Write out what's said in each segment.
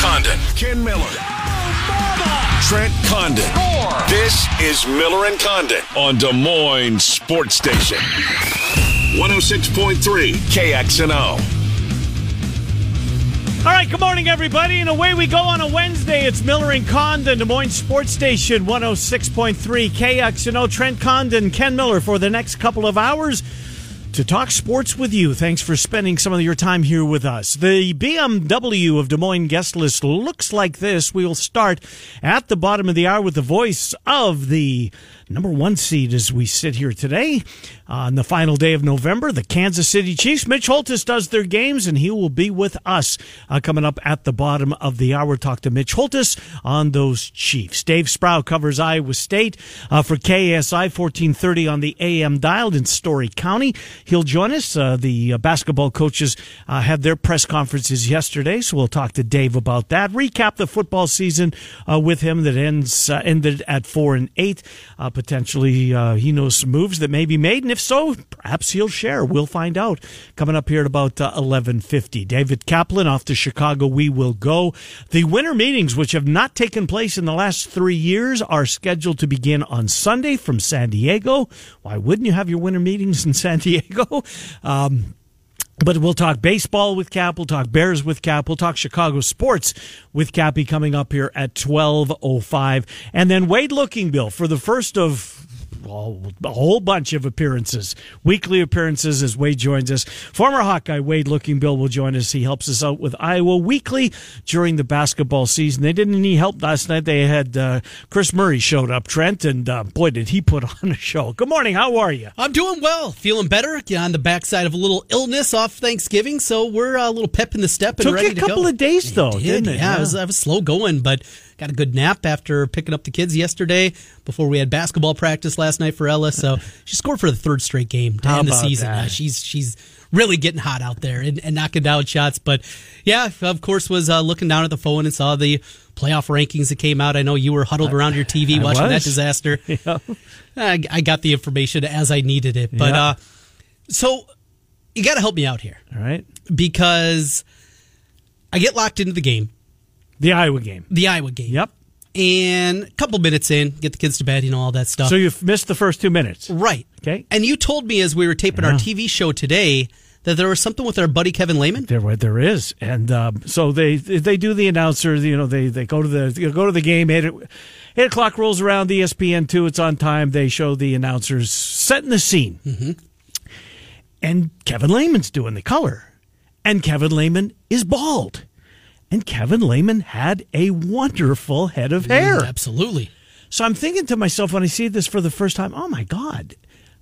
Condon. Ken Miller. Trent Condon. This is Miller and Condon on Des Moines Sports Station. 106.3 KXNO. All right, good morning, everybody. And away we go on a Wednesday. It's Miller and Condon, Des Moines Sports Station, 106.3 KXNO. Trent Condon, Ken Miller for the next couple of hours to talk sports with you. Thanks for spending some of your time here with us. The BMW of Des Moines guest list looks like this. We will start at the bottom of the hour with the voice of the number one seed as we sit here today on the final day of November, the Kansas City Chiefs. Mitch Holthus does their games, and he will be with us coming up at the bottom of the hour. Talk to Mitch Holthus on those Chiefs. Dave Sproul covers Iowa State for KSI 1430 on the AM dial in Story County. He'll join us. The basketball coaches had their press conferences yesterday, so we'll talk to Dave about that. Recap the football season with him that ended at 4-8. Potentially, he knows some moves that may be made, and if so, perhaps he'll share. We'll find out. Coming up here at about 11:50, David Kaplan off to Chicago. We will go. The winter meetings, which have not taken place in the last 3 years, are scheduled to begin on Sunday from San Diego. Why wouldn't you have your winter meetings in San Diego? But we'll talk baseball with Cap, we'll talk Bears with Cap, we'll talk Chicago sports with Cappy coming up here at 12:05. And then Wade Lookingbill for the first of a whole bunch of appearances, weekly appearances as Wade joins us. Former Hawkeye Wade Lookingbill will join us. He helps us out with Iowa weekly during the basketball season. They didn't need help last night. They had Chris Murray showed up, Trent, and boy, did he put on a show. Good morning. How are you? I'm doing well. Feeling better. Yeah, on the backside of a little illness off Thanksgiving, so we're a little pep in the step and took ready to go. Took a couple of days, though, didn't it? Yeah, I was slow going, but got a good nap after picking up the kids yesterday before we had basketball practice last night for Ella. So she scored for the third straight game to end the season. She's really getting hot out there and knocking down shots. But, yeah, of course, was looking down at the phone and saw the playoff rankings that came out. I know you were huddled around your TV watching that disaster. Yeah. I got the information as I needed it. But yeah. So you got to help me out here. All right. Because I get locked into the game. The Iowa game. The Iowa game. Yep. And a couple minutes in, get the kids to bed, all that stuff. So you've missed the first 2 minutes. Right. Okay. And you told me as we were taping our TV show today that there was something with our buddy Kevin Lehman. There is. And so they do the announcer, they go to the game, 8 o'clock rolls around, ESPN 2, it's on time, they show the announcers setting the scene. Mm-hmm. And Kevin Lehman's doing the color. And Kevin Lehman is bald. And Kevin Lehman had a wonderful head of hair. Absolutely. So I'm thinking to myself when I see this for the first time, oh, my God.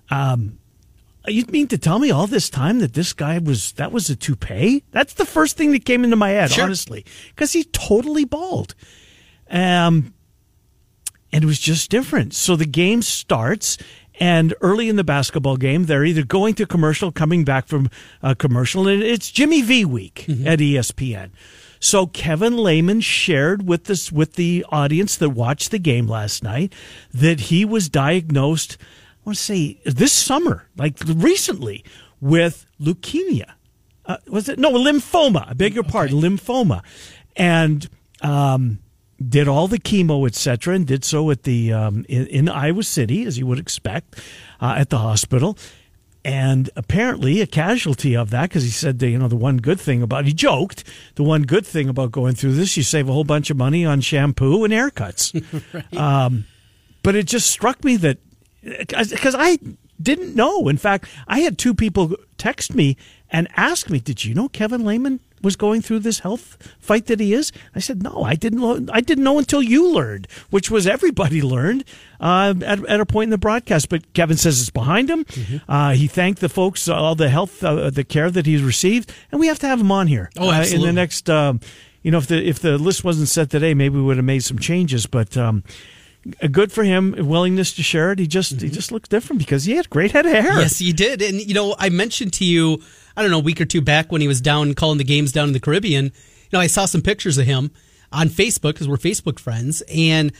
You mean to tell me all this time that this guy was a toupee? That's the first thing that came into my head, honestly, because he's totally bald. And it was just different. So the game starts, and early in the basketball game, they're either going to commercial, coming back from commercial, and it's Jimmy V week at ESPN. So Kevin Lehman shared with the audience that watched the game last night that he was diagnosed, I want to say this summer, like recently, with leukemia. Lymphoma. I beg your pardon, lymphoma. And did all the chemo, et cetera, and did so at the in Iowa City, as you would expect, at the hospital. And apparently a casualty of that, because he said, the one good thing about going through this, you save a whole bunch of money on shampoo and haircuts. Right. But it just struck me that, because I didn't know. In fact, I had two people text me and ask me, did you know Kevin Lehman was going through this health fight that he is? I said, no, I didn't know until you learned, which was everybody learned at a point in the broadcast. But Kevin says it's behind him. Mm-hmm. He thanked the folks, all the health, the care that he's received, and we have to have him on here. Oh, absolutely. In the next, if the list wasn't set today, maybe we would have made some changes, but good for him, willingness to share it. He just looked different because he had a great head of hair. Yes, he did. And, I mentioned to you, I don't know, a week or two back when he was down calling the games down in the Caribbean, I saw some pictures of him on Facebook because we're Facebook friends, and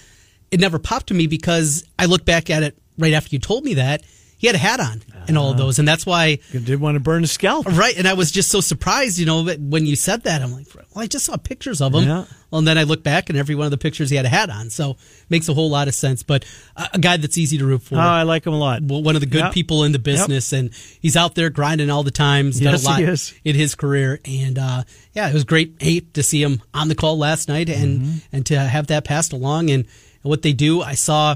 it never popped to me because I looked back at it right after you told me that. He had a hat on and all of those, and that's why I did want to burn his scalp, right? And I was just so surprised, you know, that when you said that, I'm like, well, I just saw pictures of him, yeah. Well, and then I look back, and every one of the pictures he had a hat on, so makes a whole lot of sense. But a guy that's easy to root for. Oh, I like him a lot. One of the good people in the business, and he's out there grinding all the time. He's done a lot in his career, and it was great to see him on the call last night, and and to have that passed along, and what they do. I saw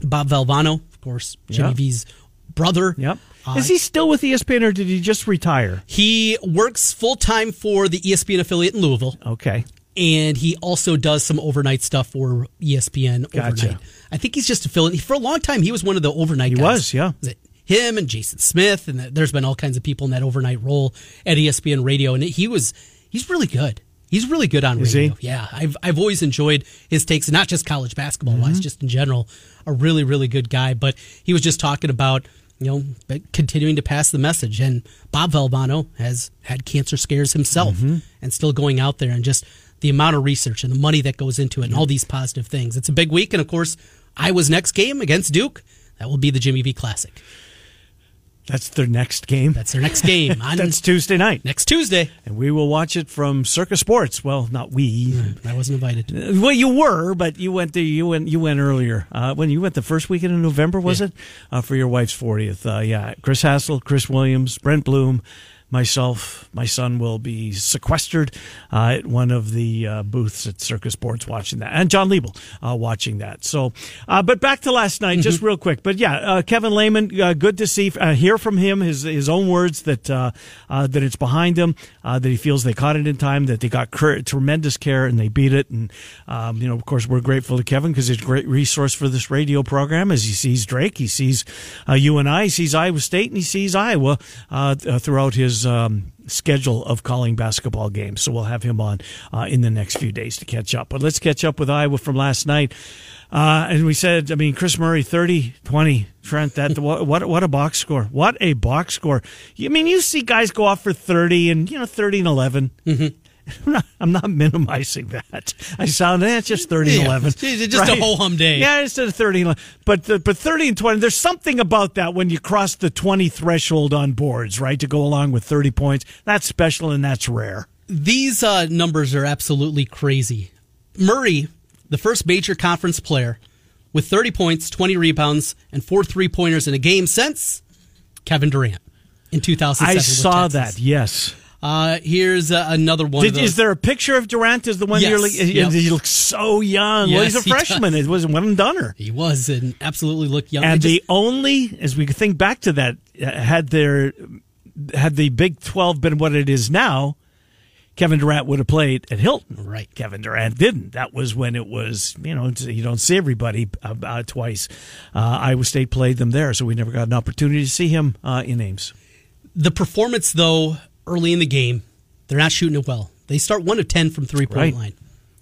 Bob Valvano, of course, Jimmy V's brother. Yep. Is he still with ESPN, or did he just retire? He works full time for the ESPN affiliate in Louisville. Okay. And he also does some overnight stuff for ESPN overnight. I think he's just a fill-in. For a long time, he was one of the overnight guys. He was, yeah. Him and Jason Smith, and there's been all kinds of people in that overnight role at ESPN Radio. And he's really good. He's really good on radio. Yeah, I've always enjoyed his takes, not just college basketball-wise, just in general. A really, really good guy. But he was just talking about, you know, continuing to pass the message. And Bob Valvano has had cancer scares himself and still going out there and just the amount of research and the money that goes into it and all these positive things. It's a big week. And, of course, Iowa's next game against Duke, that will be the Jimmy V Classic. That's their next game. That's Tuesday night. Next Tuesday. And we will watch it from Circa Sports. Well, not we. I wasn't invited. Well, you were, but you went there. You went earlier. When you went the first weekend in November, was it? For your wife's 40th. Chris Hassel, Chris Williams, Brent Bloom, myself, my son will be sequestered at one of the booths at Circa Sports watching that. And John Liebel watching that. So, but back to last night, just real quick. But Kevin Lehman, good to see, hear from him, his own words that that it's behind him, that he feels they caught it in time, that they got tremendous care and they beat it. And, you know, of course, we're grateful to Kevin because he's a great resource for this radio program as he sees Drake, he sees you and I, he sees Iowa State, and he sees Iowa throughout his schedule of calling basketball games. So we'll have him on in the next few days to catch up. But let's catch up with Iowa from last night. And we said, I mean, Chris Murray, 30-20. Trent, that what a box score. What a box score. I mean, you see guys go off for 30 and, you know, 30 and 11. I'm not minimizing that. I sound, it's just 30 and 11. It's just a ho-hum day. Yeah, it's a 30 and 11. But 30 and 20, there's something about that when you cross the 20 threshold on boards, right, to go along with 30 points. That's special and that's rare. These numbers are absolutely crazy. Murray, the first major conference player, with 30 points, 20 rebounds, and 4 3-pointers in a game since Kevin Durant in 2007. I saw that, yes. Here's another one. Is there a picture of Durant as the one you're like? Yep. He looks so young. Yes, well, he's a freshman. It was one and doneer. He was and absolutely looked young. And the only, as we think back to that, had the Big 12 been what it is now, Kevin Durant would have played at Hilton. Right. Kevin Durant didn't. That was when it was, you know, you don't see everybody twice. Iowa State played them there, so we never got an opportunity to see him in Ames. The performance, though. Early in the game, they're not shooting it well. They start 1 of 10 from three-point line.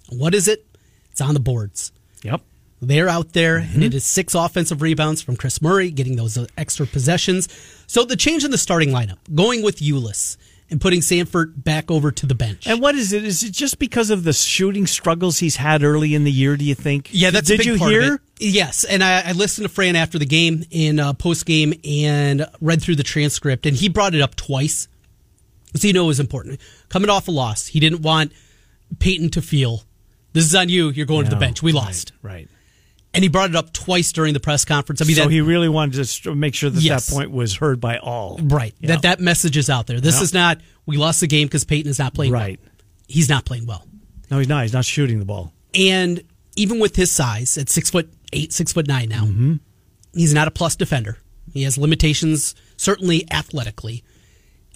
What is it? It's on the boards. Yep. They're out there, and it is 6 offensive rebounds from Chris Murray, getting those extra possessions. So the change in the starting lineup, going with Ulis and putting Sanford back over to the bench. And what is it? Is it just because of the shooting struggles he's had early in the year, do you think? Yeah, that's a big part of it. Yes, and I listened to Fran after the game in post-game and read through the transcript, and he brought it up twice. So you know it was important. Coming off a loss, he didn't want Peyton to feel, this is on you, you're going to the bench. We lost. Right. And he brought it up twice during the press conference. I mean, so he really wanted to make sure that that point was heard by all. Right. That message is out there. This is not, we lost the game because Peyton is not playing well. He's not playing well. No, he's not. He's not shooting the ball. And even with his size, at 6'8", 6'9" now, he's not a plus defender. He has limitations, certainly athletically.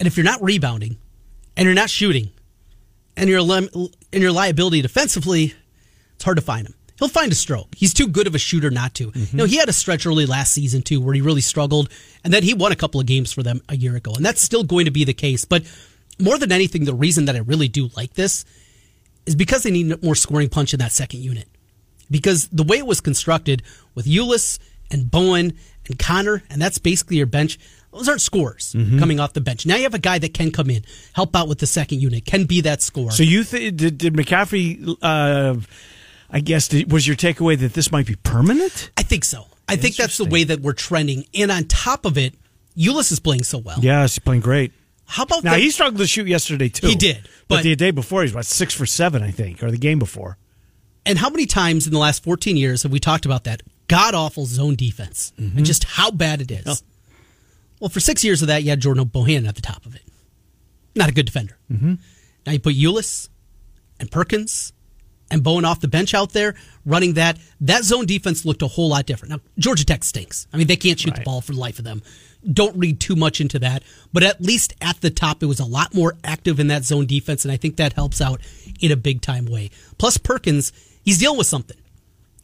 And if you're not rebounding, and you're not shooting, and you're in your liability defensively, it's hard to find him. He'll find a stroke. He's too good of a shooter not to. You know, he had a stretch early last season, too, where he really struggled, and then he won a couple of games for them a year ago. And that's still going to be the case. But more than anything, the reason that I really do like this is because they need more scoring punch in that second unit. Because the way it was constructed with Ulis and Bowen and Connor, and that's basically your bench, those aren't scorers coming off the bench. Now you have a guy that can come in, help out with the second unit, can be that scorer. So you did McCaffrey, was your takeaway that this might be permanent? I think so. I think that's the way that we're trending. And on top of it, Ulis is playing so well. Yeah, he's playing great. How about now? He struggled to shoot yesterday too. He did, but the day before he was about 6 for 7, I think, or the game before. And how many times in the last 14 years have we talked about that god awful zone defense and just how bad it is? Oh. Well, for 6 years of that, you had Jordan Bohannon at the top of it. Not a good defender. Now you put Ulis and Perkins and Bowen off the bench out there running that. That zone defense looked a whole lot different. Now, Georgia Tech stinks. I mean, they can't shoot the ball for the life of them. Don't read too much into that. But at least at the top, it was a lot more active in that zone defense, and I think that helps out in a big-time way. Plus, Perkins, he's dealing with something.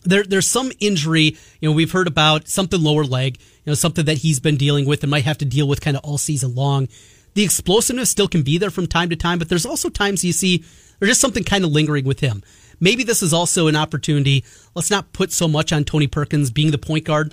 There's some injury, you know, we've heard about something lower leg, you know, something that he's been dealing with and might have to deal with kind of all season long. The explosiveness still can be there from time to time, but there's also times you see there's just something kind of lingering with him. Maybe this is also an opportunity. Let's not put so much on Tony Perkins being the point guard,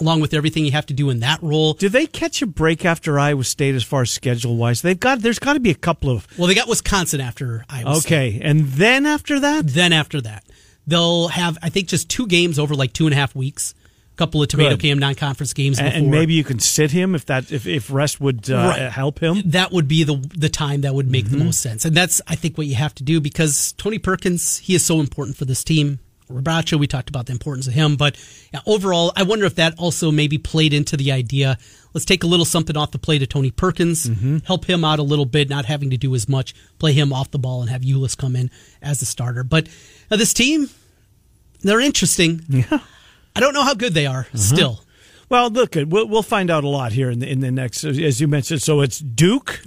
along with everything you have to do in that role. Do they catch a break after Iowa State as far as schedule-wise? There's got to be a couple of... Well, they got Wisconsin after Iowa State. Okay, and then after that? Then after that. They'll have, I think, just 2 games over like 2.5 weeks. A couple of tomato cam non-conference games before. And maybe you can sit him if rest would help him. That would be the time that would make the most sense. And that's, I think, what you have to do because Tony Perkins, he is so important for this team. Rabacho, we talked about the importance of him. But yeah, overall, I wonder if that also maybe played into the idea, let's take a little something off the plate of Tony Perkins, help him out a little bit, not having to do as much, play him off the ball and have Ulis come in as the starter. But this team, they're interesting. Yeah. I don't know how good they are still. Well, look, we'll find out a lot here in the next, as you mentioned. So it's Duke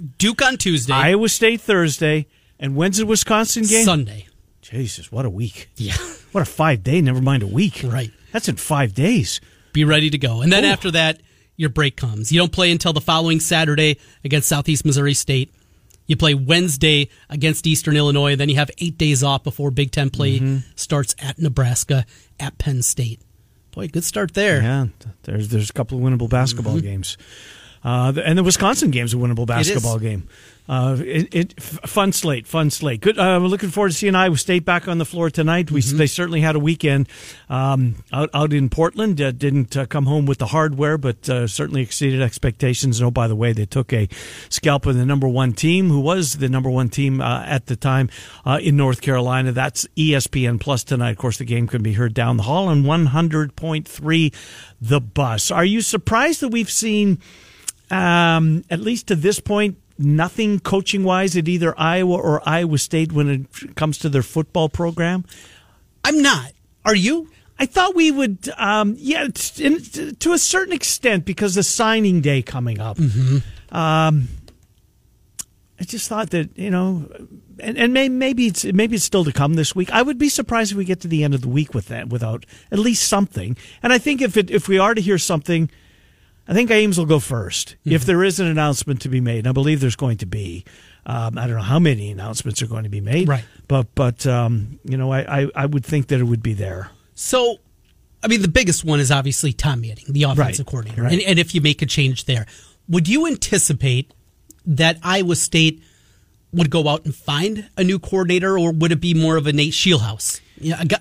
on Tuesday, Iowa State Thursday, and when's the Wisconsin game? Sunday. Jesus, what a week! Yeah, what a 5-day. Never mind a week. Right, that's in 5 days. Be ready to go, and then after that, your break comes. You don't play until the following Saturday against Southeast Missouri State. You play Wednesday against Eastern Illinois, and then you have 8 days off before Big Ten play starts at Nebraska, at Penn State. Boy, good start there. Yeah, there's a couple of winnable basketball games. And the Wisconsin game's a winnable basketball game. Fun slate. Good. We're looking forward to seeing Iowa State back on the floor tonight. They certainly had a weekend out in Portland. Didn't come home with the hardware, but certainly exceeded expectations. And oh, by the way, they took a scalp of the number 1 team, who was the number 1 team at the time in North Carolina. That's ESPN Plus tonight. Of course, the game can be heard down the hall on 100.3 The Bus. Are you surprised that we've seen... at least to this point, nothing coaching-wise at either Iowa or Iowa State when it comes to their football program? I'm not. Are you? I thought we would, to a certain extent, because the signing day coming up. I just thought that, you know, and maybe it's still to come this week. I would be surprised if we get to the end of the week with that without at least something. And I think if we are to hear something, I think Ames will go first if there is an announcement to be made. And I believe there's going to be. I don't know how many announcements are going to be made, right? But you know, I would think that it would be there. So, I mean, the biggest one is obviously Tom Manning, the offensive coordinator, and if you make a change there, would you anticipate that Iowa State would go out and find a new coordinator, or would it be more of a Nate Shieldhouse,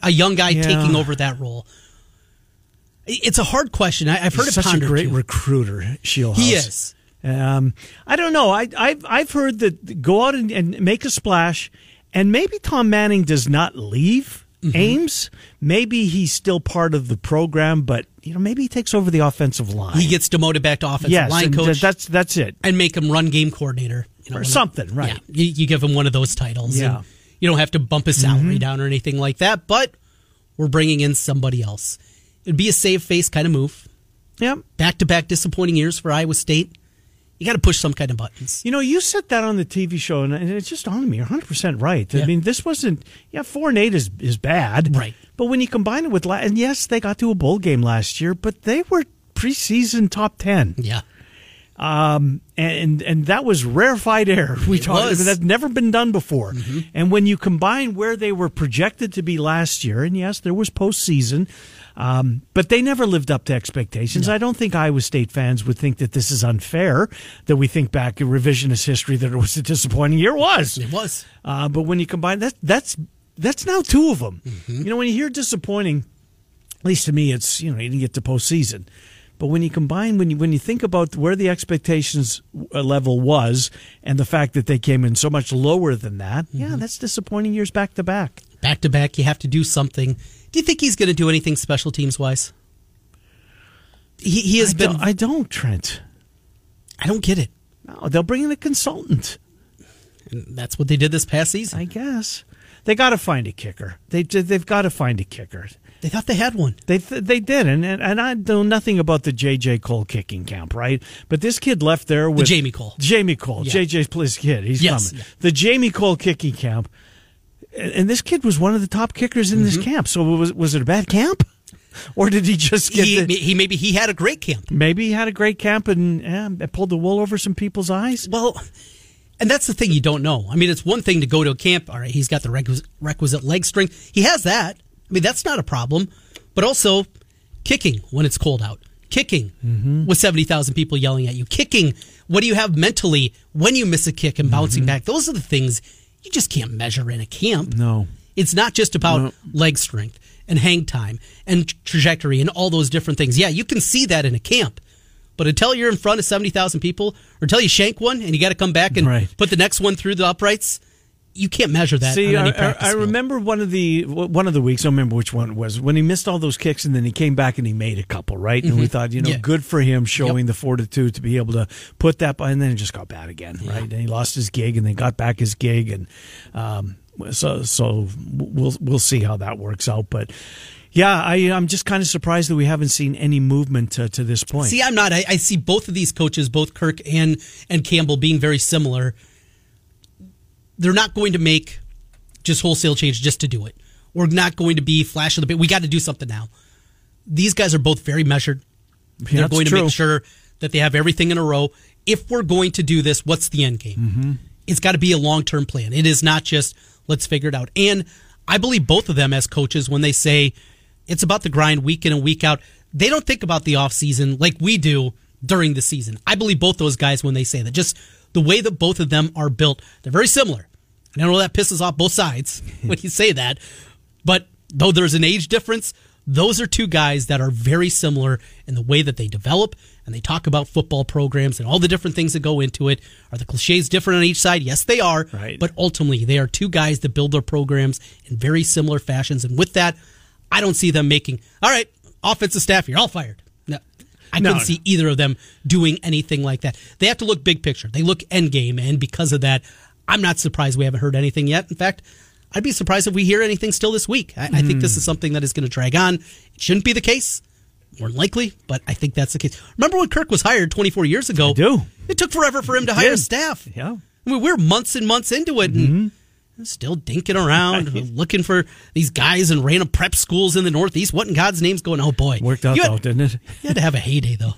a young guy taking over that role? It's a hard question. I've heard it pondered. Such a great recruiter, Shieldhouse. He is. I don't know. I've heard that go out and make a splash, and maybe Tom Manning does not leave Ames. Maybe he's still part of the program, but you know, maybe he takes over the offensive line. He gets demoted back to offensive line coach. That's it. And make him run game coordinator, you know, or something, right? Yeah, you give him one of those titles. Yeah. And you don't have to bump his salary down or anything like that. But we're bringing in somebody else. It'd be a save face kind of move. Yeah. Back-to-back disappointing years for Iowa State. You got to push some kind of buttons. You know, you said that on the TV show, and it just on me. You're 100% right. Yeah. I mean, this wasn't... Yeah, 4-8 is bad. Right. But when you combine it with... And yes, they got to a bowl game last year, but they were preseason top 10. Yeah. And that was rarefied air. That's never been done before. And when you combine where they were projected to be last year, and yes, there was postseason... but they never lived up to expectations. No. I don't think Iowa State fans would think that this is unfair, that we think back in revisionist history that it was a disappointing year. It was. But when you combine that, that's now 2 of them. You know, when you hear disappointing, At least to me, it's, you know, you didn't get to postseason. But when you combine, when you think about where the expectations level was and the fact that they came in so much lower than that, mm-hmm. yeah, that's disappointing years back to back. Back to back, you have to do something. Do you think he's going to do anything special teams wise? He has been. I don't, Trent. I don't get it. No, they'll bring in a consultant. And that's what they did this past season, I guess. They got to find a kicker. They've got to find a kicker. They thought they had one. They did, and I know nothing about the J.J. Cole kicking camp, right? But this kid left there with... Jamie Cole. Yeah. J.J. Pliss's kid. He's coming. Yeah. The Jamie Cole kicking camp. And this kid was one of the top kickers in mm-hmm. this camp. So was it a bad camp? Or did he just get... Maybe he had a great camp. Maybe he had a great camp and pulled the wool over some people's eyes? Well... And that's the thing you don't know. I mean, it's one thing to go to a camp. All right, he's got the requisite leg strength. He has that. I mean, that's not a problem. But also, kicking when it's cold out. Kicking mm-hmm. with 70,000 people yelling at you. Kicking, what do you have mentally when you miss a kick and bouncing mm-hmm. back? Those are the things you just can't measure in a camp. No. It's not just about leg strength and hang time and trajectory and all those different things. Yeah, you can see that in a camp. But until you're in front of 70,000 people, or until you shank one and you got to come back and right. put the next one through the uprights, you can't measure that. See, on any practice I remember one of the weeks. I don't remember which one it was, when he missed all those kicks and then he came back and he made a couple, right? Mm-hmm. And we thought, good for him, showing the fortitude to be able to put that by, and then it just got bad again, right? And he lost his gig, and then got back his gig, and so we'll see how that works out, but. Yeah, I'm just kind of surprised that we haven't seen any movement to this point. See, I'm not. I see both of these coaches, both Kirk and Campbell, being very similar. They're not going to make just wholesale change just to do it. We're not going to be flash of the... We got to do something now. These guys are both very measured. They're going to make sure that they have everything in a row. If we're going to do this, what's the end game? Mm-hmm. It's got to be a long-term plan. It is not just, let's figure it out. And I believe both of them as coaches when they say... It's about the grind week in and week out. They don't think about the offseason like we do during the season. I believe both those guys when they say that. Just the way that both of them are built, they're very similar. And I know that pisses off both sides when you say that. But though there's an age difference, those are two guys that are very similar in the way that they develop. And they talk about football programs and all the different things that go into it. Are the cliches different on each side? Yes, they are. Right. But ultimately, they are two guys that build their programs in very similar fashions. And with that, I don't see them making, all right, offensive staff, you're all fired. No, I couldn't see either of them doing anything like that. They have to look big picture. They look end game, and because of that, I'm not surprised we haven't heard anything yet. In fact, I'd be surprised if we hear anything still this week. I think this is something that is going to drag on. It shouldn't be the case, more likely, but I think that's the case. Remember when Kirk was hired 24 years ago? I do. It took forever for him to hire staff. Yeah. I mean, we're months and months into it, and... Still dinking around, looking for these guys in random prep schools in the Northeast. What in God's name's going on? Oh, boy. Worked out, didn't it? You had to have a heyday, though.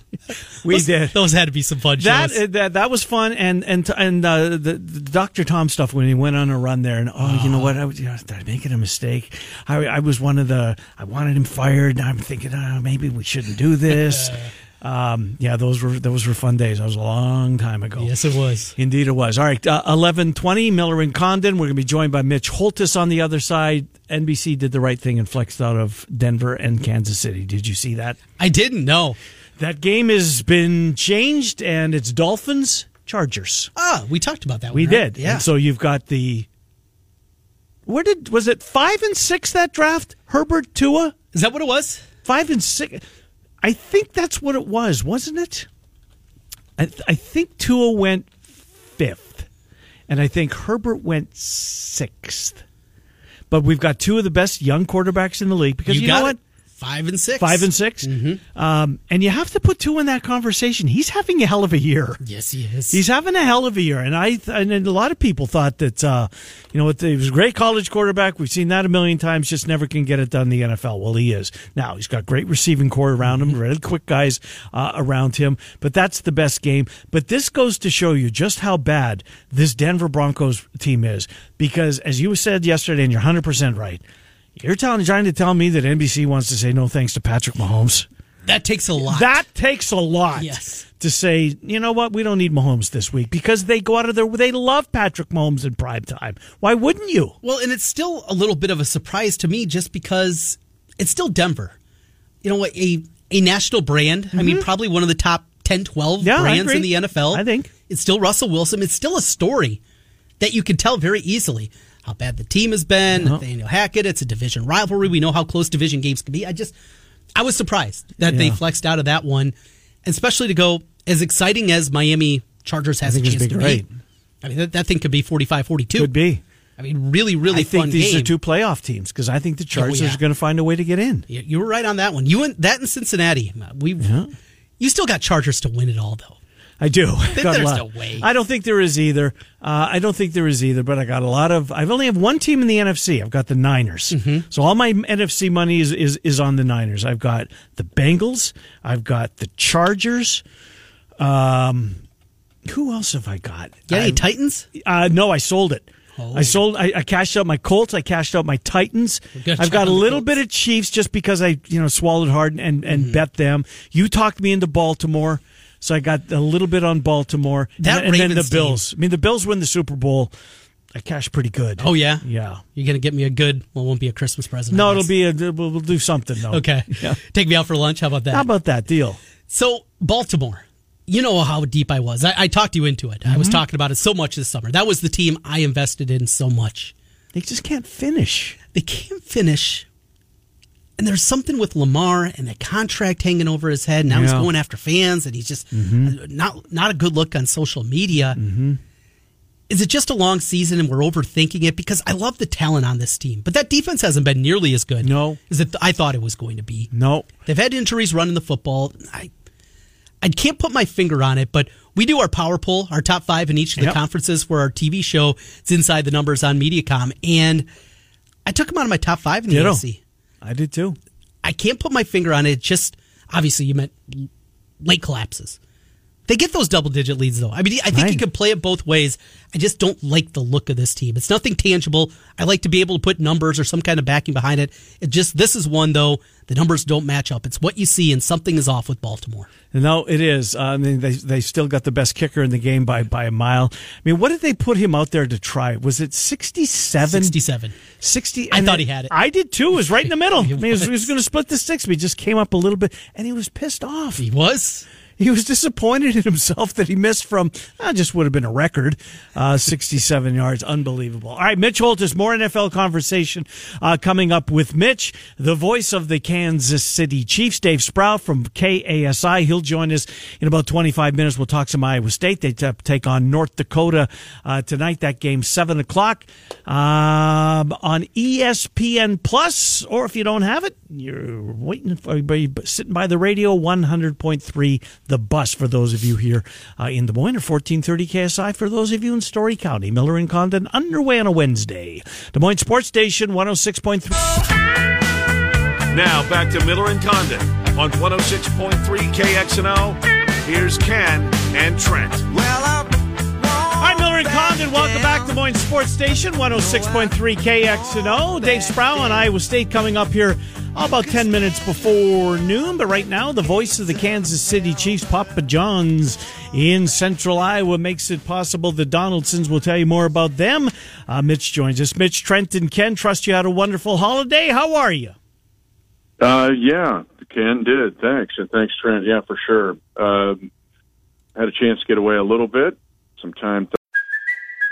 We did. Those had to be some fun shows. That was fun, and the Dr. Tom stuff when he went on a run there, and, you know what? Did I make it a mistake? I was one of the... I wanted him fired, and I'm thinking, maybe we shouldn't do this. Those were fun days. That was a long time ago. Yes, it was. Indeed, it was. All right, 11:20, Miller and Condon. We're going to be joined by Mitch Holthus on the other side. NBC did the right thing and flexed out of Denver and Kansas City. Did you see that? I didn't, no. That game has been changed, and it's Dolphins-Chargers. We talked about that one, We did. Yeah. And so you've got the... Was it 5 and 6 that draft? Herbert, Tua? Is that what it was? 5 and 6... I think that's what it was, wasn't it? I think Tua went 5th, and I think Herbert went 6th. But we've got two of the best young quarterbacks in the league because you know what? 5 and 6. 5 and 6. Mm-hmm. And you have to put Tua in that conversation. He's having a hell of a year. Yes, he is. He's having a hell of a year. And and a lot of people thought that, he was a great college quarterback. We've seen that a million times. Just never can get it done in the NFL. Well, he is. Now, he's got great receiving core around him, really quick guys around him. But that's the best game. But this goes to show you just how bad this Denver Broncos team is. Because as you said yesterday, and you're 100% right, you're trying to tell me that NBC wants to say no thanks to Patrick Mahomes? That takes a lot. Yes. To say, you know what, we don't need Mahomes this week because they go out of their way. They love Patrick Mahomes in prime time. Why wouldn't you? Well, and it's still a little bit of a surprise to me just because it's still Denver. you know, a national brand. Mm-hmm. I mean, probably one of the top 10, 12 brands in the NFL. I think. It's still Russell Wilson. It's still a story that you can tell very easily. How bad the team has been, Nathaniel Hackett, it's a division rivalry. We know how close division games can be. I was surprised that they flexed out of that one, especially to go as exciting as Miami Chargers has a chance to be. I mean, that thing could be 45-42. Could be. I mean, really, really fun game. I think these are two playoff teams because I think the Chargers are going to find a way to get in. You were right on that one. That in Cincinnati. You still got Chargers to win it all, though. I do. There's no way. I don't think there is either. But I got a lot of. I only have one team in the NFC. I've got the Niners. Mm-hmm. So all my NFC money is on the Niners. I've got the Bengals. I've got the Chargers. Who else have I got? Any Titans? No, I sold it. Oh. I cashed out my Colts. I cashed out my Titans. I've got a little bit of Chiefs just because I swallowed hard and bet them. You talked me into Baltimore. So I got a little bit on Baltimore, and then the Bills. I mean, the Bills win the Super Bowl. I cashed pretty good. Oh yeah, yeah. You're gonna get me a good. Well, it won't be a Christmas present. No, it'll be we'll do something though. Okay. Yeah. Take me out for lunch. How about that? How about that deal? So Baltimore, you know how deep I was. I talked you into it. Mm-hmm. I was talking about it so much this summer. That was the team I invested in so much. They just can't finish. And there's something with Lamar and the contract hanging over his head. Now he's going after fans, and he's just not a good look on social media. Mm-hmm. Is it just a long season and we're overthinking it? Because I love the talent on this team, but that defense hasn't been nearly as good as I thought it was going to be. No. They've had injuries running the football. I can't put my finger on it, but we do our power poll, our top five in each of the conferences for our TV show. It's Inside the Numbers on Mediacom, and I took him out of my top five in the NFC. I did too. I can't put my finger on it. Just obviously, you meant late collapses. They get those double-digit leads, though. I mean, I think you can play it both ways. I just don't like the look of this team. It's nothing tangible. I like to be able to put numbers or some kind of backing behind it. This is one, though, the numbers don't match up. It's what you see, and something is off with Baltimore. No, it is. I mean, they still got the best kicker in the game by a mile. I mean, what did they put him out there to try? Was it 67? 67. I thought he had it. I did, too. It was right in the middle. I mean, he was going to split the sticks, but he just came up a little bit, and he was pissed off. He was. He was disappointed in himself that he missed from, just would have been a record, 67 yards. Unbelievable. All right, Mitch Holthus, more NFL conversation coming up with Mitch, the voice of the Kansas City Chiefs, Dave Sproul from KASI. He'll join us in about 25 minutes. We'll talk some Iowa State. They take on North Dakota tonight. That game, 7 o'clock on ESPN+. Or if you don't have it, you're waiting for everybody sitting by the radio, 100.3. The Bus for those of you here in Des Moines, or 1430 KSI for those of you in Story County. Miller and Condon underway on a Wednesday. Des Moines Sports Station 106.3. Now back to Miller and Condon on 106.3 KXNO. Here's Ken and Trent. Hi, Miller and Condon. Welcome back to Des Moines Sports Station 106.3 KXNO. Dave Sproul on Iowa State coming up here. About 10 minutes before noon, but right now, the voice of the Kansas City Chiefs, Papa John's in central Iowa, makes it possible. The Donaldsons will tell you more about them. Mitch joins us. Mitch, Trent, and Ken, trust you had a wonderful holiday. How are you? Yeah, Ken did. Thanks. And thanks, Trent. Yeah, for sure. Had a chance to get away a little bit. Some time.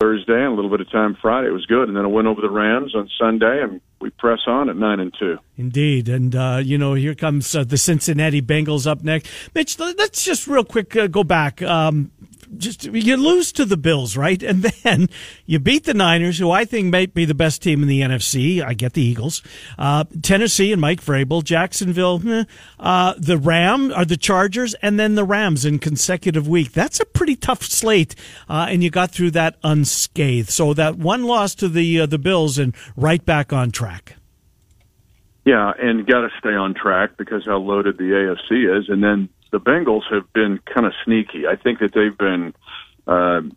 Thursday and a little bit of time Friday. It was good, and then I went over the Rams on Sunday, and we press on at 9-2. Indeed, and here comes the Cincinnati Bengals up next. Mitch, let's just real quick go back. You lose to the Bills, right? And then you beat the Niners, who I think might be the best team in the NFC. I get the Eagles, Tennessee, and Mike Vrabel, Jacksonville, the Rams, or the Chargers, and then the Rams in consecutive week. That's a pretty tough slate, and you got through that unscathed. So that one loss to the Bills, and right back on track. Yeah, and got to stay on track because how loaded the AFC is. And then the Bengals have been kind of sneaky. I think that they've been it's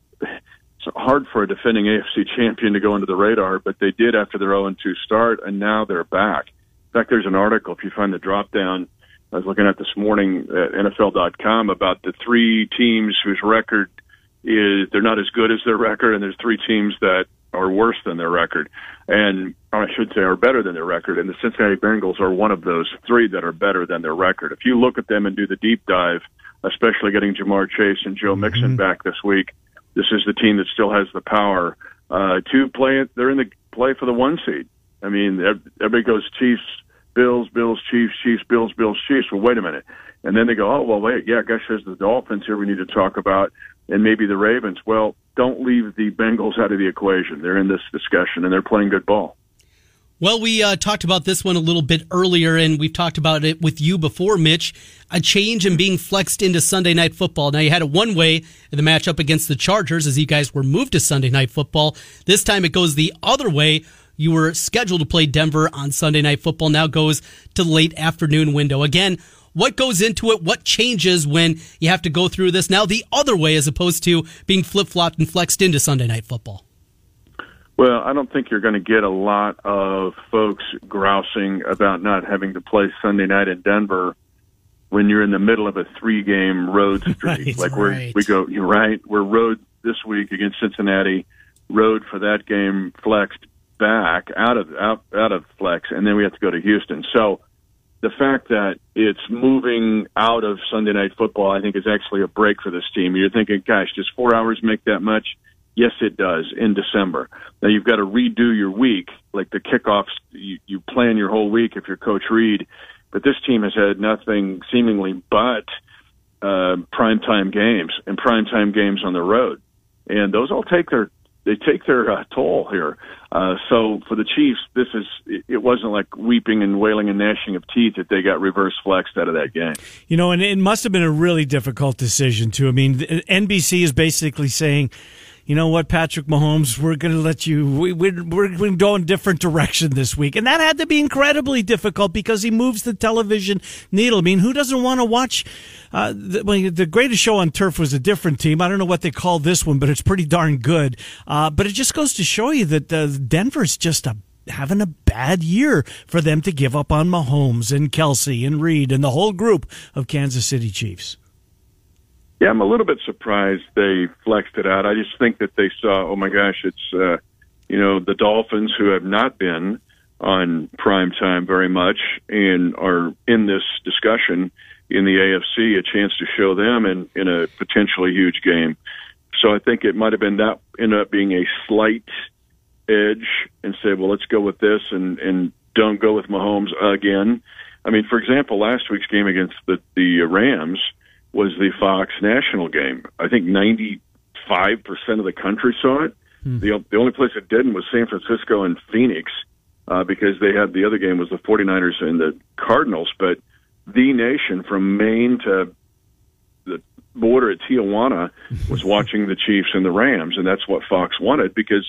hard for a defending AFC champion to go under the radar, but they did after their 0-2 start, and now they're back. In fact, there's an article, if you find the drop-down, I was looking at this morning at NFL.com about the three teams whose record is they're not as good as their record, and there's three teams that are worse than their record, and I should say are better than their record, and the Cincinnati Bengals are one of those three that are better than their record. If you look at them and do the deep dive, especially getting Jamar Chase and Joe Mixon back this week, this is the team that still has the power to play it. They're in the play for the one seed. I mean, everybody goes Chiefs, Bills, Bills, Chiefs, Chiefs, Bills, Bills, Chiefs. Well, wait a minute. And then they go, oh, well, wait, yeah, gosh, there's the Dolphins here we need to talk about, and maybe the Ravens. Well, don't leave the Bengals out of the equation. They're in this discussion, and they're playing good ball. Well, we talked about this one a little bit earlier, and we've talked about it with you before, Mitch, a change in being flexed into Sunday Night Football. Now, you had it one way in the matchup against the Chargers as you guys were moved to Sunday Night Football. This time it goes the other way. You were scheduled to play Denver on Sunday Night Football, now goes to late afternoon window. Again, what goes into it? What changes when you have to go through this now the other way as opposed to being flip-flopped and flexed into Sunday Night Football? Well, I don't think you're going to get a lot of folks grousing about not having to play Sunday night in Denver when you're in the middle of a three-game road streak. Right, like we're road this week against Cincinnati, road for that game, flexed back out of flex, and then we have to go to Houston. So the fact that it's moving out of Sunday Night Football, I think, is actually a break for this team. You're thinking, gosh, does 4 hours make that much? Yes, it does, in December. Now, you've got to redo your week. Like the kickoffs, you plan your whole week if you're Coach Reed. But this team has had nothing seemingly but primetime games and primetime games on the road. And those all take their toll here. So for the Chiefs, it wasn't like weeping and wailing and gnashing of teeth that they got reverse flexed out of that game. You know, and it must have been a really difficult decision, too. I mean, NBC is basically saying, you know what, Patrick Mahomes, we're going to let you, we're going to go in a different direction this week. And that had to be incredibly difficult because he moves the television needle. I mean, who doesn't want to watch? The greatest show on turf was a different team. I don't know what they call this one, but it's pretty darn good. But it just goes to show you that Denver's just having a bad year for them to give up on Mahomes and Kelsey and Reed and the whole group of Kansas City Chiefs. Yeah, I'm a little bit surprised they flexed it out. I just think that they saw, oh my gosh, it's the Dolphins, who have not been on prime time very much and are in this discussion in the AFC, a chance to show them in a potentially huge game. So I think it might have been that ended up being a slight edge and say, well, let's go with this and don't go with Mahomes again. I mean, for example, last week's game against the Rams was the Fox national game. I think 95% of the country saw it. The only place it didn't was San Francisco and Phoenix because they had the other game was the 49ers and the Cardinals. But the nation from Maine to the border at Tijuana was watching the Chiefs and the Rams, and that's what Fox wanted because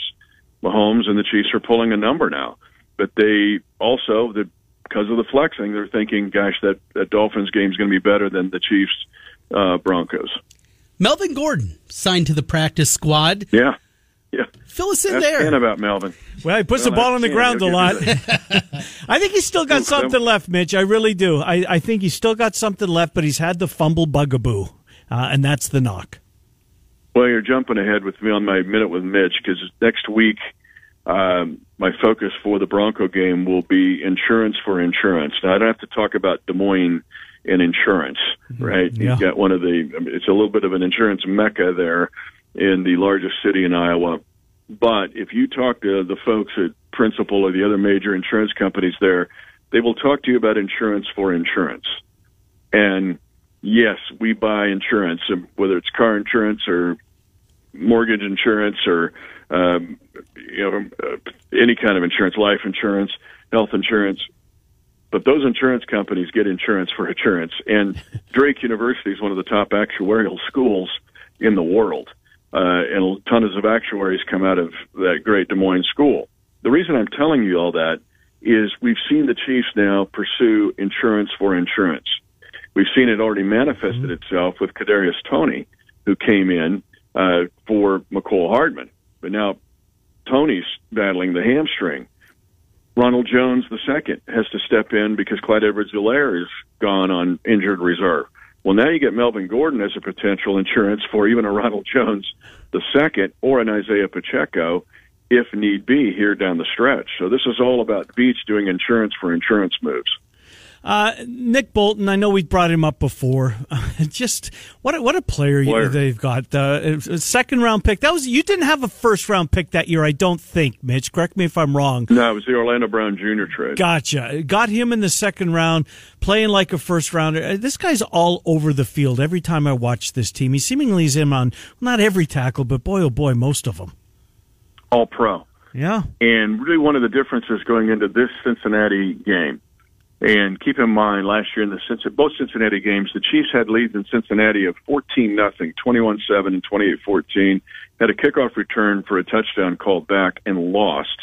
Mahomes and the Chiefs are pulling a number now. But they also, because of the flexing, they're thinking, gosh, that Dolphins game is going to be better than the Chiefs Broncos. Melvin Gordon signed to the practice squad. Yeah. Fill us in there. About Melvin. Well, he puts the ball on the ground a lot. I think he's still got something left, Mitch. I really do. I think he's still got something left, but he's had the fumble bugaboo, and that's the knock. Well, you're jumping ahead with me on my minute with Mitch because next week my focus for the Bronco game will be insurance for insurance. Now, I don't have to talk about Des Moines in insurance, right? Yeah. You've got it's a little bit of an insurance mecca there in the largest city in Iowa. But if you talk to the folks at Principal or the other major insurance companies there, they will talk to you about insurance for insurance. And yes, we buy insurance, whether it's car insurance or mortgage insurance or any kind of insurance, life insurance, health insurance. But those insurance companies get insurance for insurance. And Drake University is one of the top actuarial schools in the world. And tons of actuaries come out of that great Des Moines school. The reason I'm telling you all that is we've seen the Chiefs now pursue insurance for insurance. We've seen it already manifested itself with Kadarius Toney, who came in for McCole Hardman. But now Toney's battling the hamstring. Ronald Jones II has to step in because Clyde Edwards-Helaire is gone on injured reserve. Well, now you get Melvin Gordon as a potential insurance for even a Ronald Jones II or an Isaiah Pacheco, if need be, here down the stretch. So this is all about Beach doing insurance for insurance moves. Nick Bolton, I know we brought him up before. Just what a player. They've got. A second-round pick. You didn't have a first-round pick that year, I don't think, Mitch. Correct me if I'm wrong. No, it was the Orlando Brown Jr. trade. Gotcha. Got him in the second round, playing like a first-rounder. This guy's all over the field every time I watch this team. He seemingly is in on, not every tackle, but boy, oh boy, most of them. All pro. Yeah. And really one of the differences going into this Cincinnati game. And keep in mind, last year in both Cincinnati games, the Chiefs had leads in Cincinnati of 14-0, 21-7, and 28-14. Had a kickoff return for a touchdown called back and lost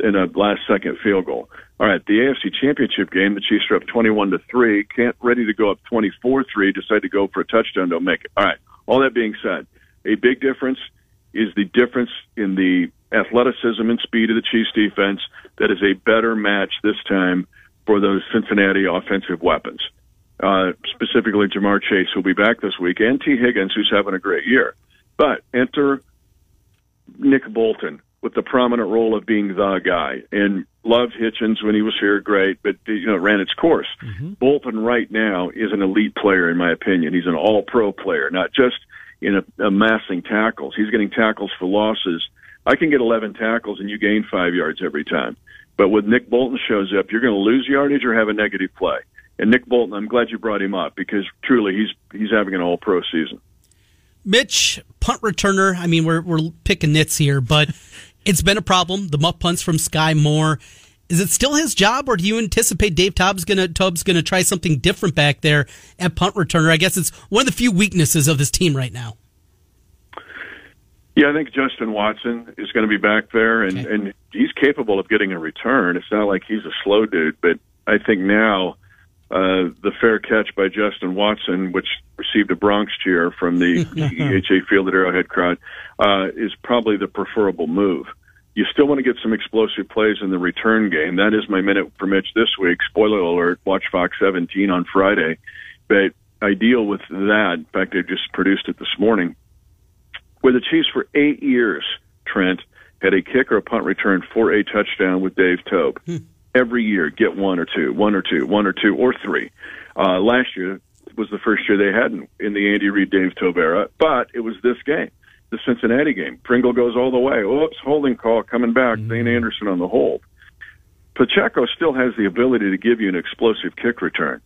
in a last-second field goal. All right, the AFC Championship game, the Chiefs are up 21-3, ready to go up 24-3, decide to go for a touchdown, don't make it. All right, all that being said, a big difference is the difference in the athleticism and speed of the Chiefs defense. That is a better match this time for those Cincinnati offensive weapons, specifically Jamar Chase, who'll be back this week, and T. Higgins, who's having a great year. But enter Nick Bolton with the prominent role of being the guy. And loved Hitchens when he was here, great, but ran its course. Mm-hmm. Bolton right now is an elite player, in my opinion. He's an all-pro player, not just in amassing tackles. He's getting tackles for losses. I can get 11 tackles and you gain 5 yards every time. But when Nick Bolton shows up, you're going to lose yardage or have a negative play. And Nick Bolton, I'm glad you brought him up because truly he's having an all-pro season. Mitch, punt returner, I mean, we're picking nits here, but it's been a problem. The muff punts from Sky Moore. Is it still his job, or do you anticipate Dave Tubbs going to try something different back there at punt returner? I guess it's one of the few weaknesses of this team right now. Yeah, I think Justin Watson is going to be back there, and he's capable of getting a return. It's not like he's a slow dude, but I think now the fair catch by Justin Watson, which received a Bronx cheer from the EHA Field at Arrowhead crowd, is probably the preferable move. You still want to get some explosive plays in the return game. That is my minute for Mitch this week. Spoiler alert, watch Fox 17 on Friday. But I deal with that. In fact, I just produced it this morning. Where the Chiefs for 8 years, Trent, had a kick or a punt return for a touchdown with Dave Tobe. Every year, get one or two, or three. Last year was the first year they hadn't in the Andy Reid, Dave Tobe era, but it was this game, the Cincinnati game. Pringle goes all the way. Oops, holding call, coming back. Dane Anderson on the hold. Pacheco still has the ability to give you an explosive kick return.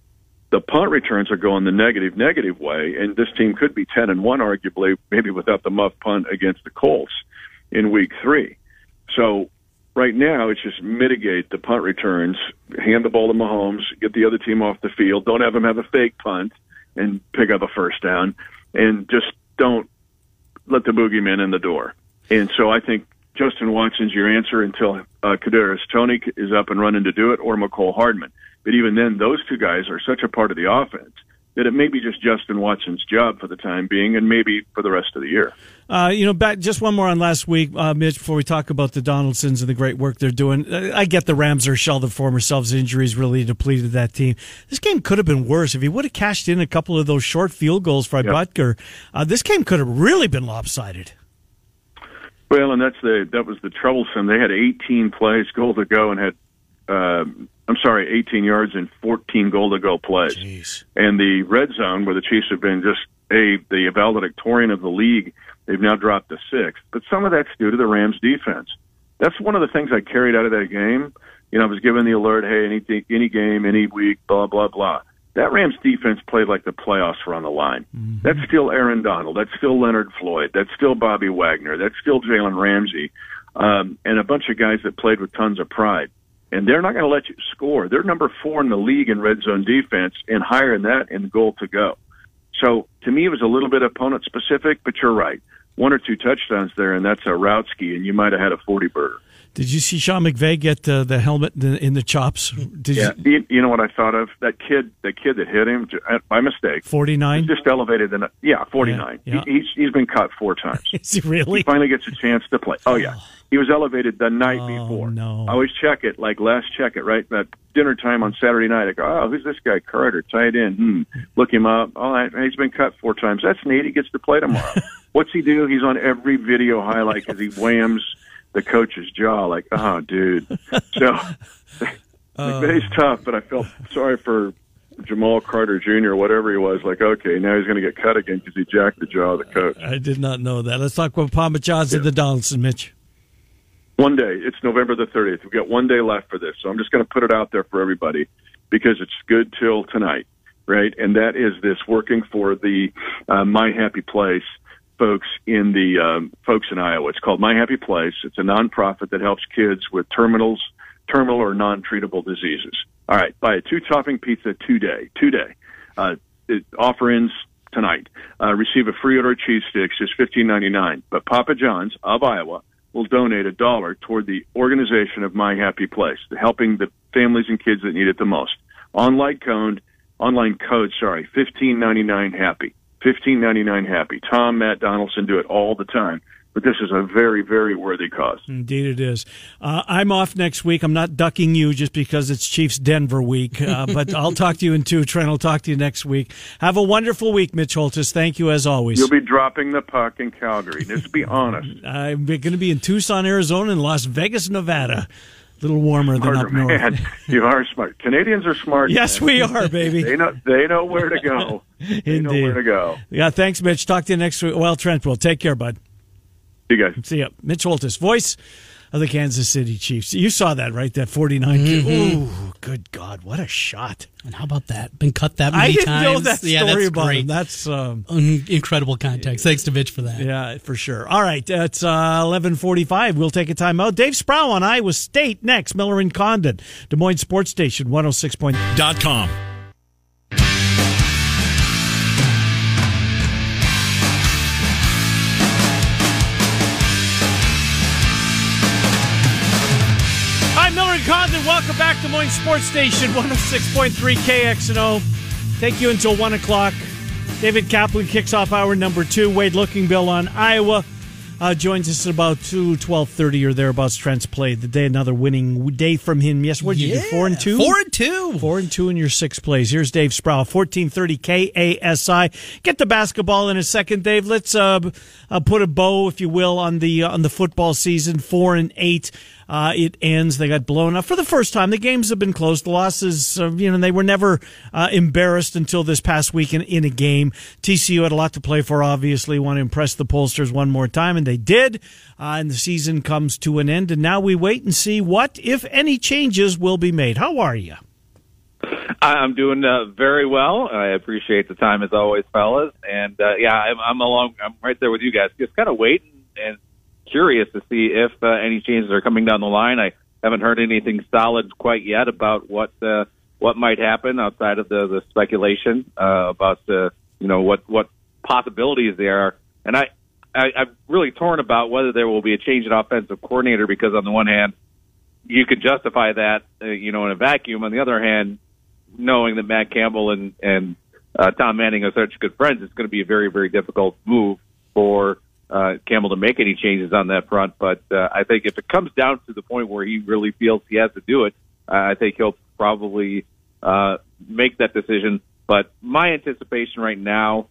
The punt returns are going the negative way, and this team could be 10-1, arguably, maybe without the muff punt against the Colts in week 3. So right now, it's just mitigate the punt returns, hand the ball to Mahomes, get the other team off the field, don't have them have a fake punt and pick up a first down, and just don't let the boogeyman in the door. And so I think Justin Watson's your answer until Kadarius Toney is up and running to do it, or McCole Hardman. But even then, those two guys are such a part of the offense that it may be just Justin Watson's job for the time being and maybe for the rest of the year. Back just one more on last week, Mitch, before we talk about the Donaldsons and the great work they're doing. I get the Rams are a shell of their former selves. Injuries really depleted that team. This game could have been worse. If he would have cashed in a couple of those short field goals for Butker, this game could have really been lopsided. Well, and that was the troublesome. They had 18 plays, goal to go, and had 18 yards and 14 goal-to-go plays. Jeez. And the red zone, where the Chiefs have been just the valedictorian of the league, they've now dropped to 6th. But some of that's due to the Rams' defense. That's one of the things I carried out of that game. I was given the alert, hey, any game, any week, blah, blah, blah. That Rams' defense played like the playoffs were on the line. Mm-hmm. That's still Aaron Donald. That's still Leonard Floyd. That's still Bobby Wagner. That's still Jalen Ramsey. And a bunch of guys that played with tons of pride. And they're not going to let you score. They're number 4 in the league in red zone defense and higher than that in goal to go. So to me, it was a little bit opponent specific, but you're right. One or two touchdowns there, and that's a route ski, and you might have had a 40-burger. Did you see Sean McVay get the helmet in the chops? You know what I thought of? That kid that hit him, by mistake. 49? Just elevated. 49. Yeah. He's been caught 4 times. Is he really? He finally gets a chance to play. Oh, yeah. He was elevated the night before. No. I always check it, right? At dinner time on Saturday night, I go, oh, who's this guy? Carter, tight end. Look him up. All right, he's been cut 4 times. That's neat. He gets to play tomorrow. What's he do? He's on every video highlight because he whams the coach's jaw like, oh, dude. So McVay's tough, but I felt sorry for Jamal Carter Jr., whatever he was, now he's going to get cut again because he jacked the jaw of the coach. I did not know that. Let's talk about Papa John's and the Donaldson, Mitch. One day. It's November the 30th. We've got one day left for this, so I'm just going to put it out there for everybody because it's good till tonight, right? And that is this working for the My Happy Place folks in the folks in Iowa. It's called My Happy Place. It's a nonprofit that helps kids with terminal or non-treatable diseases. All right, buy a 2-topping pizza today. Offer ends tonight. Receive a free order of cheese sticks. It's $15.99. But Papa John's of Iowa will donate $1 toward the organization of My Happy Place, helping the families and kids that need it the most. Online code, $15.99 happy. $15.99 happy. Tom, Matt, Donaldson do it all the time. But this is a very, very worthy cause. Indeed it is. I'm off next week. I'm not ducking you just because it's Chiefs Denver week. But I'll talk to you in 2. Trent, I'll talk to you next week. Have a wonderful week, Mitch Holthus. Thank you, as always. You'll be dropping the puck in Calgary. Just be honest. I'm going to be in Tucson, Arizona, and Las Vegas, Nevada. A little warmer than up north. Man, you are smart. Canadians are smart. Yes, we are, baby. They know where to go. Indeed. They know where to go. Yeah, thanks, Mitch. Talk to you next week. Well, Trent, we'll take care, bud. You guys. See ya. Mitch Holthus, voice of the Kansas City Chiefs. You saw that, right? That 49. Ooh, good God. What a shot. And how about that? Been cut that many times. I didn't know that story about great. Him. That's incredible context. Thanks to Mitch for that. Yeah, for sure. All right. It's 11:45. We'll take a timeout. Dave Sproul on Iowa State next. Miller and Condon. Des Moines Sports Station, 106.com. Condon, welcome back to Des Moines Sports Station, 106.3 KXNO. Take you until 1 o'clock. David Kaplan kicks off hour number 2. Wade Lookingbill on Iowa joins us at about 12:30 or thereabouts. Trent's played the day, another winning day from him. Yes, what did you do, 4-2? 4-2. 4-2 in your 6 plays. Here's Dave Sproul, 1430 KASI. Get the basketball in a second, Dave. Let's put a bow, if you will, on the football season, 4-8. It ends. They got blown up for the first time. The games have been close. The losses, they were never embarrassed until this past weekend in a game. TCU had a lot to play for, obviously. Want to impress the pollsters one more time, and they did. And the season comes to an end, and now we wait and see what, if any, changes will be made. How are you? I'm doing very well. I appreciate the time, as always, fellas. And, I'm right there with you guys. Just kind of waiting and curious to see if any changes are coming down the line. I haven't heard anything solid quite yet about what might happen outside of the speculation about what possibilities there are. And I'm really torn about whether there will be a change in offensive coordinator, because on the one hand you could justify that in a vacuum. On the other hand, knowing that Matt Campbell and Tom Manning are such good friends, it's going to be a very, very difficult move for Campbell to make any changes on that front, but I think if it comes down to the point where he really feels he has to do it, I think he'll probably make that decision. But my anticipation right now,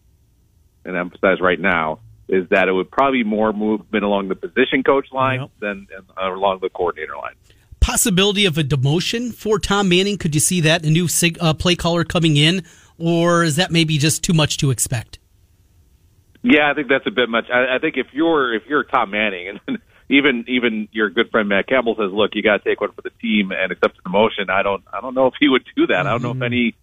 and I emphasize right now, is that it would probably be more movement along the position coach line than along the coordinator line. Possibility of a demotion for Tom Manning? Could you see that, a new play caller coming in, or is that maybe just too much to expect? Yeah, I think that's a bit much. I think if you're Tom Manning, and even your good friend Matt Campbell says, "Look, you got to take one for the team and accept the demotion." I don't know if he would do that. Mm-hmm. I don't know if any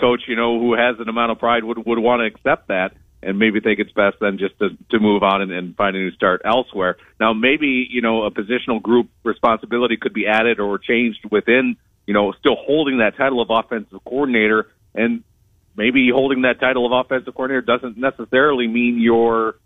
coach who has an amount of pride would want to accept that, and maybe think it's best then just to move on and find a new start elsewhere. Now, maybe a positional group responsibility could be added or changed within still holding that title of offensive coordinator. And maybe holding that title of offensive coordinator doesn't necessarily mean you're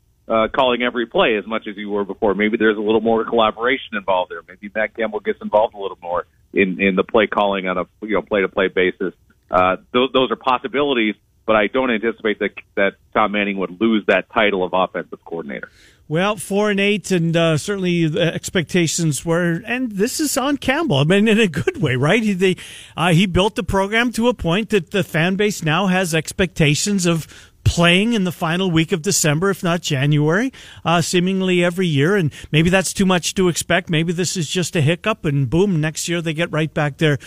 calling every play as much as you were before. Maybe there's a little more collaboration involved there. Maybe Matt Campbell gets involved a little more in the play calling on a play-to-play basis. Those are possibilities, but I don't anticipate that Tom Manning would lose that title of offensive coordinator. Well, 4-8, and certainly the expectations were, and this is on Campbell. I mean, in a good way, right? He built the program to a point that the fan base now has expectations of playing in the final week of December, if not January, seemingly every year. And maybe that's too much to expect. Maybe this is just a hiccup, and boom, next year they get right back there.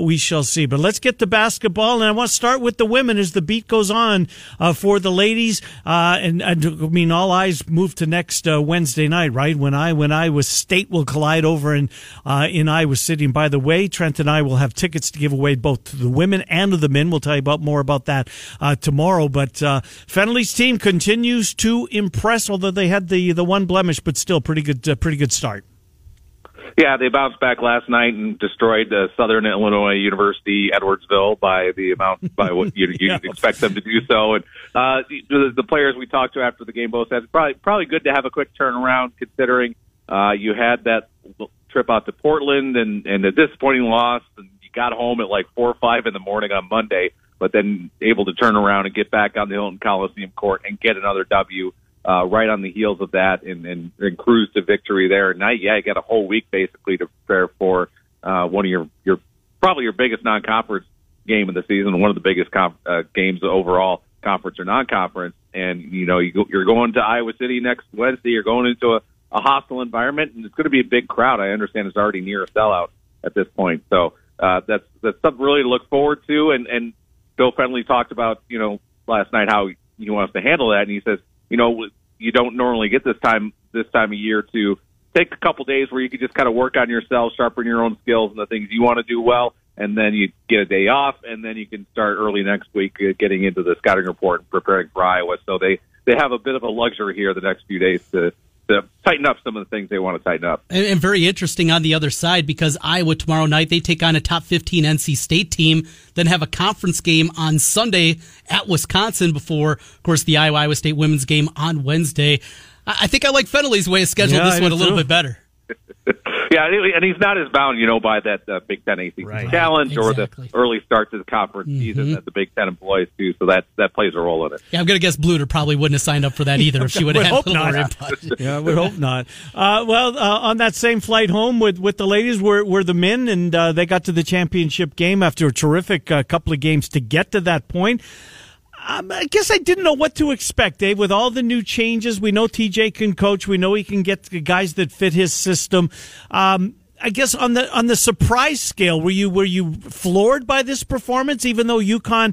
We shall see. But let's get to basketball. And I want to start with the women as the beat goes on for the ladies. And I mean, all eyes move to next Wednesday night, right? When Iowa State will collide over in Iowa City. And by the way, Trent and I will have tickets to give away both to the women and to the men. We'll tell you more about that tomorrow. But Fennelly's team continues to impress, although they had the one blemish, but still pretty good start. Yeah, they bounced back last night and destroyed Southern Illinois University Edwardsville by the amount by what you'd expect them to do. So, and the players we talked to after the game both said it's probably good to have a quick turnaround, considering you had that trip out to Portland and a disappointing loss, and you got home at like 4 or 5 in the morning on Monday. But then able to turn around and get back on the Hilton Coliseum court and get another W right on the heels of that and cruise to victory there. And now, you got a whole week basically to prepare for one of your biggest non-conference game of the season, one of the biggest games overall, conference or non-conference. And, you're going to Iowa City next Wednesday. You're going into a hostile environment, and it's going to be a big crowd. I understand it's already near a sellout at this point. So that's something really to look forward to. And Bill Fennelly talked about, last night how he wants to handle that, and he says, you don't normally get this time of year to take a couple days where you can just kind of work on yourself, sharpen your own skills and the things you want to do well, and then you get a day off, and then you can start early next week getting into the scouting report and preparing for Iowa. So they have a bit of a luxury here the next few days to tighten up some of the things they want to tighten up. And very interesting on the other side, because Iowa tomorrow night, they take on a top 15 NC State team, then have a conference game on Sunday at Wisconsin before, of course, the Iowa State women's game on Wednesday. I think I like Fennelly's way of scheduling this one a little bit better. Yeah, and he's not as bound, by that Big Ten ACC challenge or the early start to the conference season that the Big Ten employs too. So that plays a role in it. Yeah, I'm gonna guess Bluter probably wouldn't have signed up for that either if she would have had more input. Yeah, I would hope not. On that same flight home with the ladies were the men, and they got to the championship game after a terrific couple of games to get to that point. I guess I didn't know what to expect, Dave, with all the new changes. We know TJ can coach. We know he can get guys that fit his system. I guess on the surprise scale, were you floored by this performance? Even though UConn,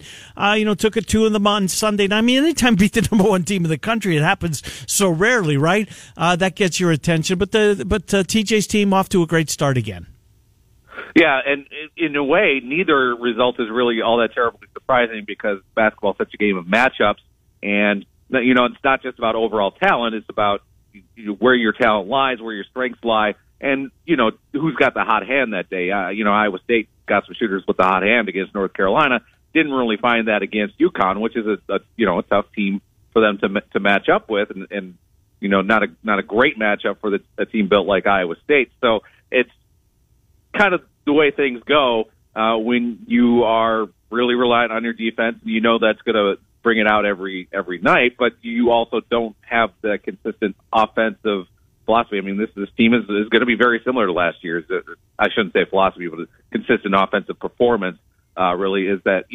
took a 2 in the on Sunday night. I mean, anytime beat the number 1 team in the country, it happens so rarely, right? That gets your attention. But TJ's team off to a great start again. Yeah, and in a way, neither result is really all that terribly surprising, because basketball is such a game of matchups, and it's not just about overall talent; it's about where your talent lies, where your strengths lie, and who's got the hot hand that day. Iowa State got some shooters with the hot hand against North Carolina. Didn't really find that against UConn, which is a tough team for them to match up with, and not a great matchup for a team built like Iowa State. So it's kind of the way things go when you are really reliant on your defense. That's going to bring it out every night, but you also don't have the consistent offensive philosophy. I mean, this team is going to be very similar to last year's. I shouldn't say philosophy, but consistent offensive performance really is that,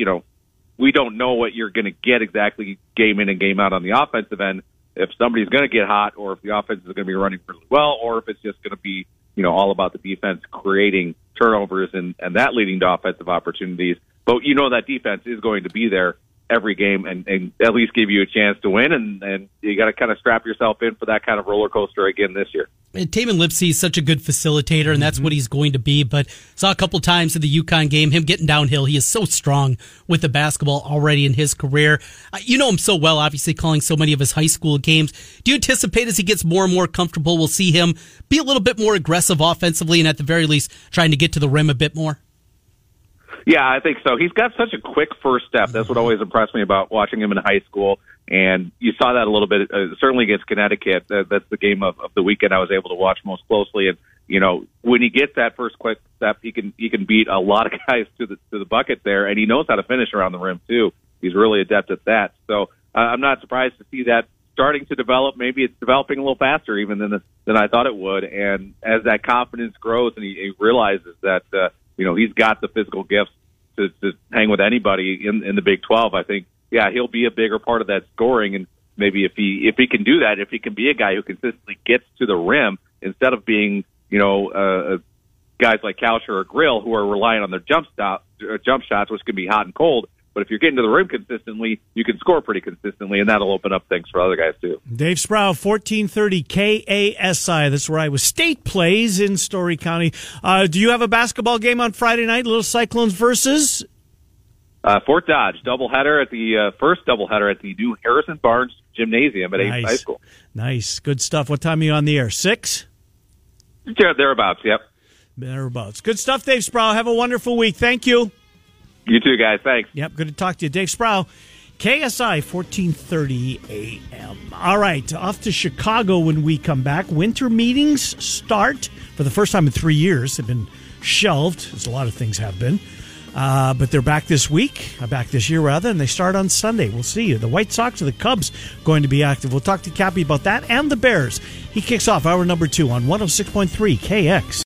we don't know what you're going to get exactly game in and game out on the offensive end, if somebody's going to get hot or if the offense is going to be running really well or if it's just going to be all about the defense creating turnovers and that leading to offensive opportunities. But that defense is going to be there every game and at least give you a chance to win. And you got to kind of strap yourself in for that kind of roller coaster again this year. And Taven Lipsey is such a good facilitator, and that's what he's going to be. But saw a couple times in the UConn game, him getting downhill. He is so strong with the basketball already in his career. You know him so well, obviously, calling so many of his high school games. Do you anticipate as he gets more and more comfortable, we'll see him be a little bit more aggressive offensively and at the very least trying to get to the rim a bit more? Yeah, I think so. He's got such a quick first step. That's what always impressed me about watching him in high school. And you saw that a little bit, certainly against Connecticut. That's the game of the weekend I was able to watch most closely. And you know, when he gets that first quick step, he can beat a lot of guys to the bucket there, and he knows how to finish around the rim too. He's really adept at that. So I'm not surprised to see that starting to develop. Maybe it's developing a little faster even than I thought it would. And as that confidence grows, and he realizes that you know, he's got the physical gifts to hang with anybody in the Big 12, I think. Yeah, he'll be a bigger part of that scoring, and maybe if he can do that, if he can be a guy who consistently gets to the rim instead of being, you know, guys like Kalsher or Grill who are relying on their jump shots, which can be hot and cold. But if you're getting to the rim consistently, you can score pretty consistently, and that'll open up things for other guys too. Dave Sproul, 1430 KASI. That's where Iowa State plays in Story County. Do you have a basketball game on Friday night? Little Cyclones versus Fort Dodge, doubleheader at the first doubleheader at the new Harrison Barnes Gymnasium at 8th High School. Nice. Good stuff. What time are you on the air? 6? Yeah, thereabouts, yep. Thereabouts. Good stuff, Dave Sproul. Have a wonderful week. Thank you. You too, guys. Thanks. Yep, good to talk to you. Dave Sproul, KSI, 1430 a.m. All right, off to Chicago when we come back. Winter meetings start for the first time in 3 years. They've been shelved, as a lot of things have been. But they're back this week, back this year rather, and they start on Sunday. We'll see. The White Sox or the Cubs going to be active. We'll talk to Cappy about that and the Bears. He kicks off hour number 2 on 106.3 KX.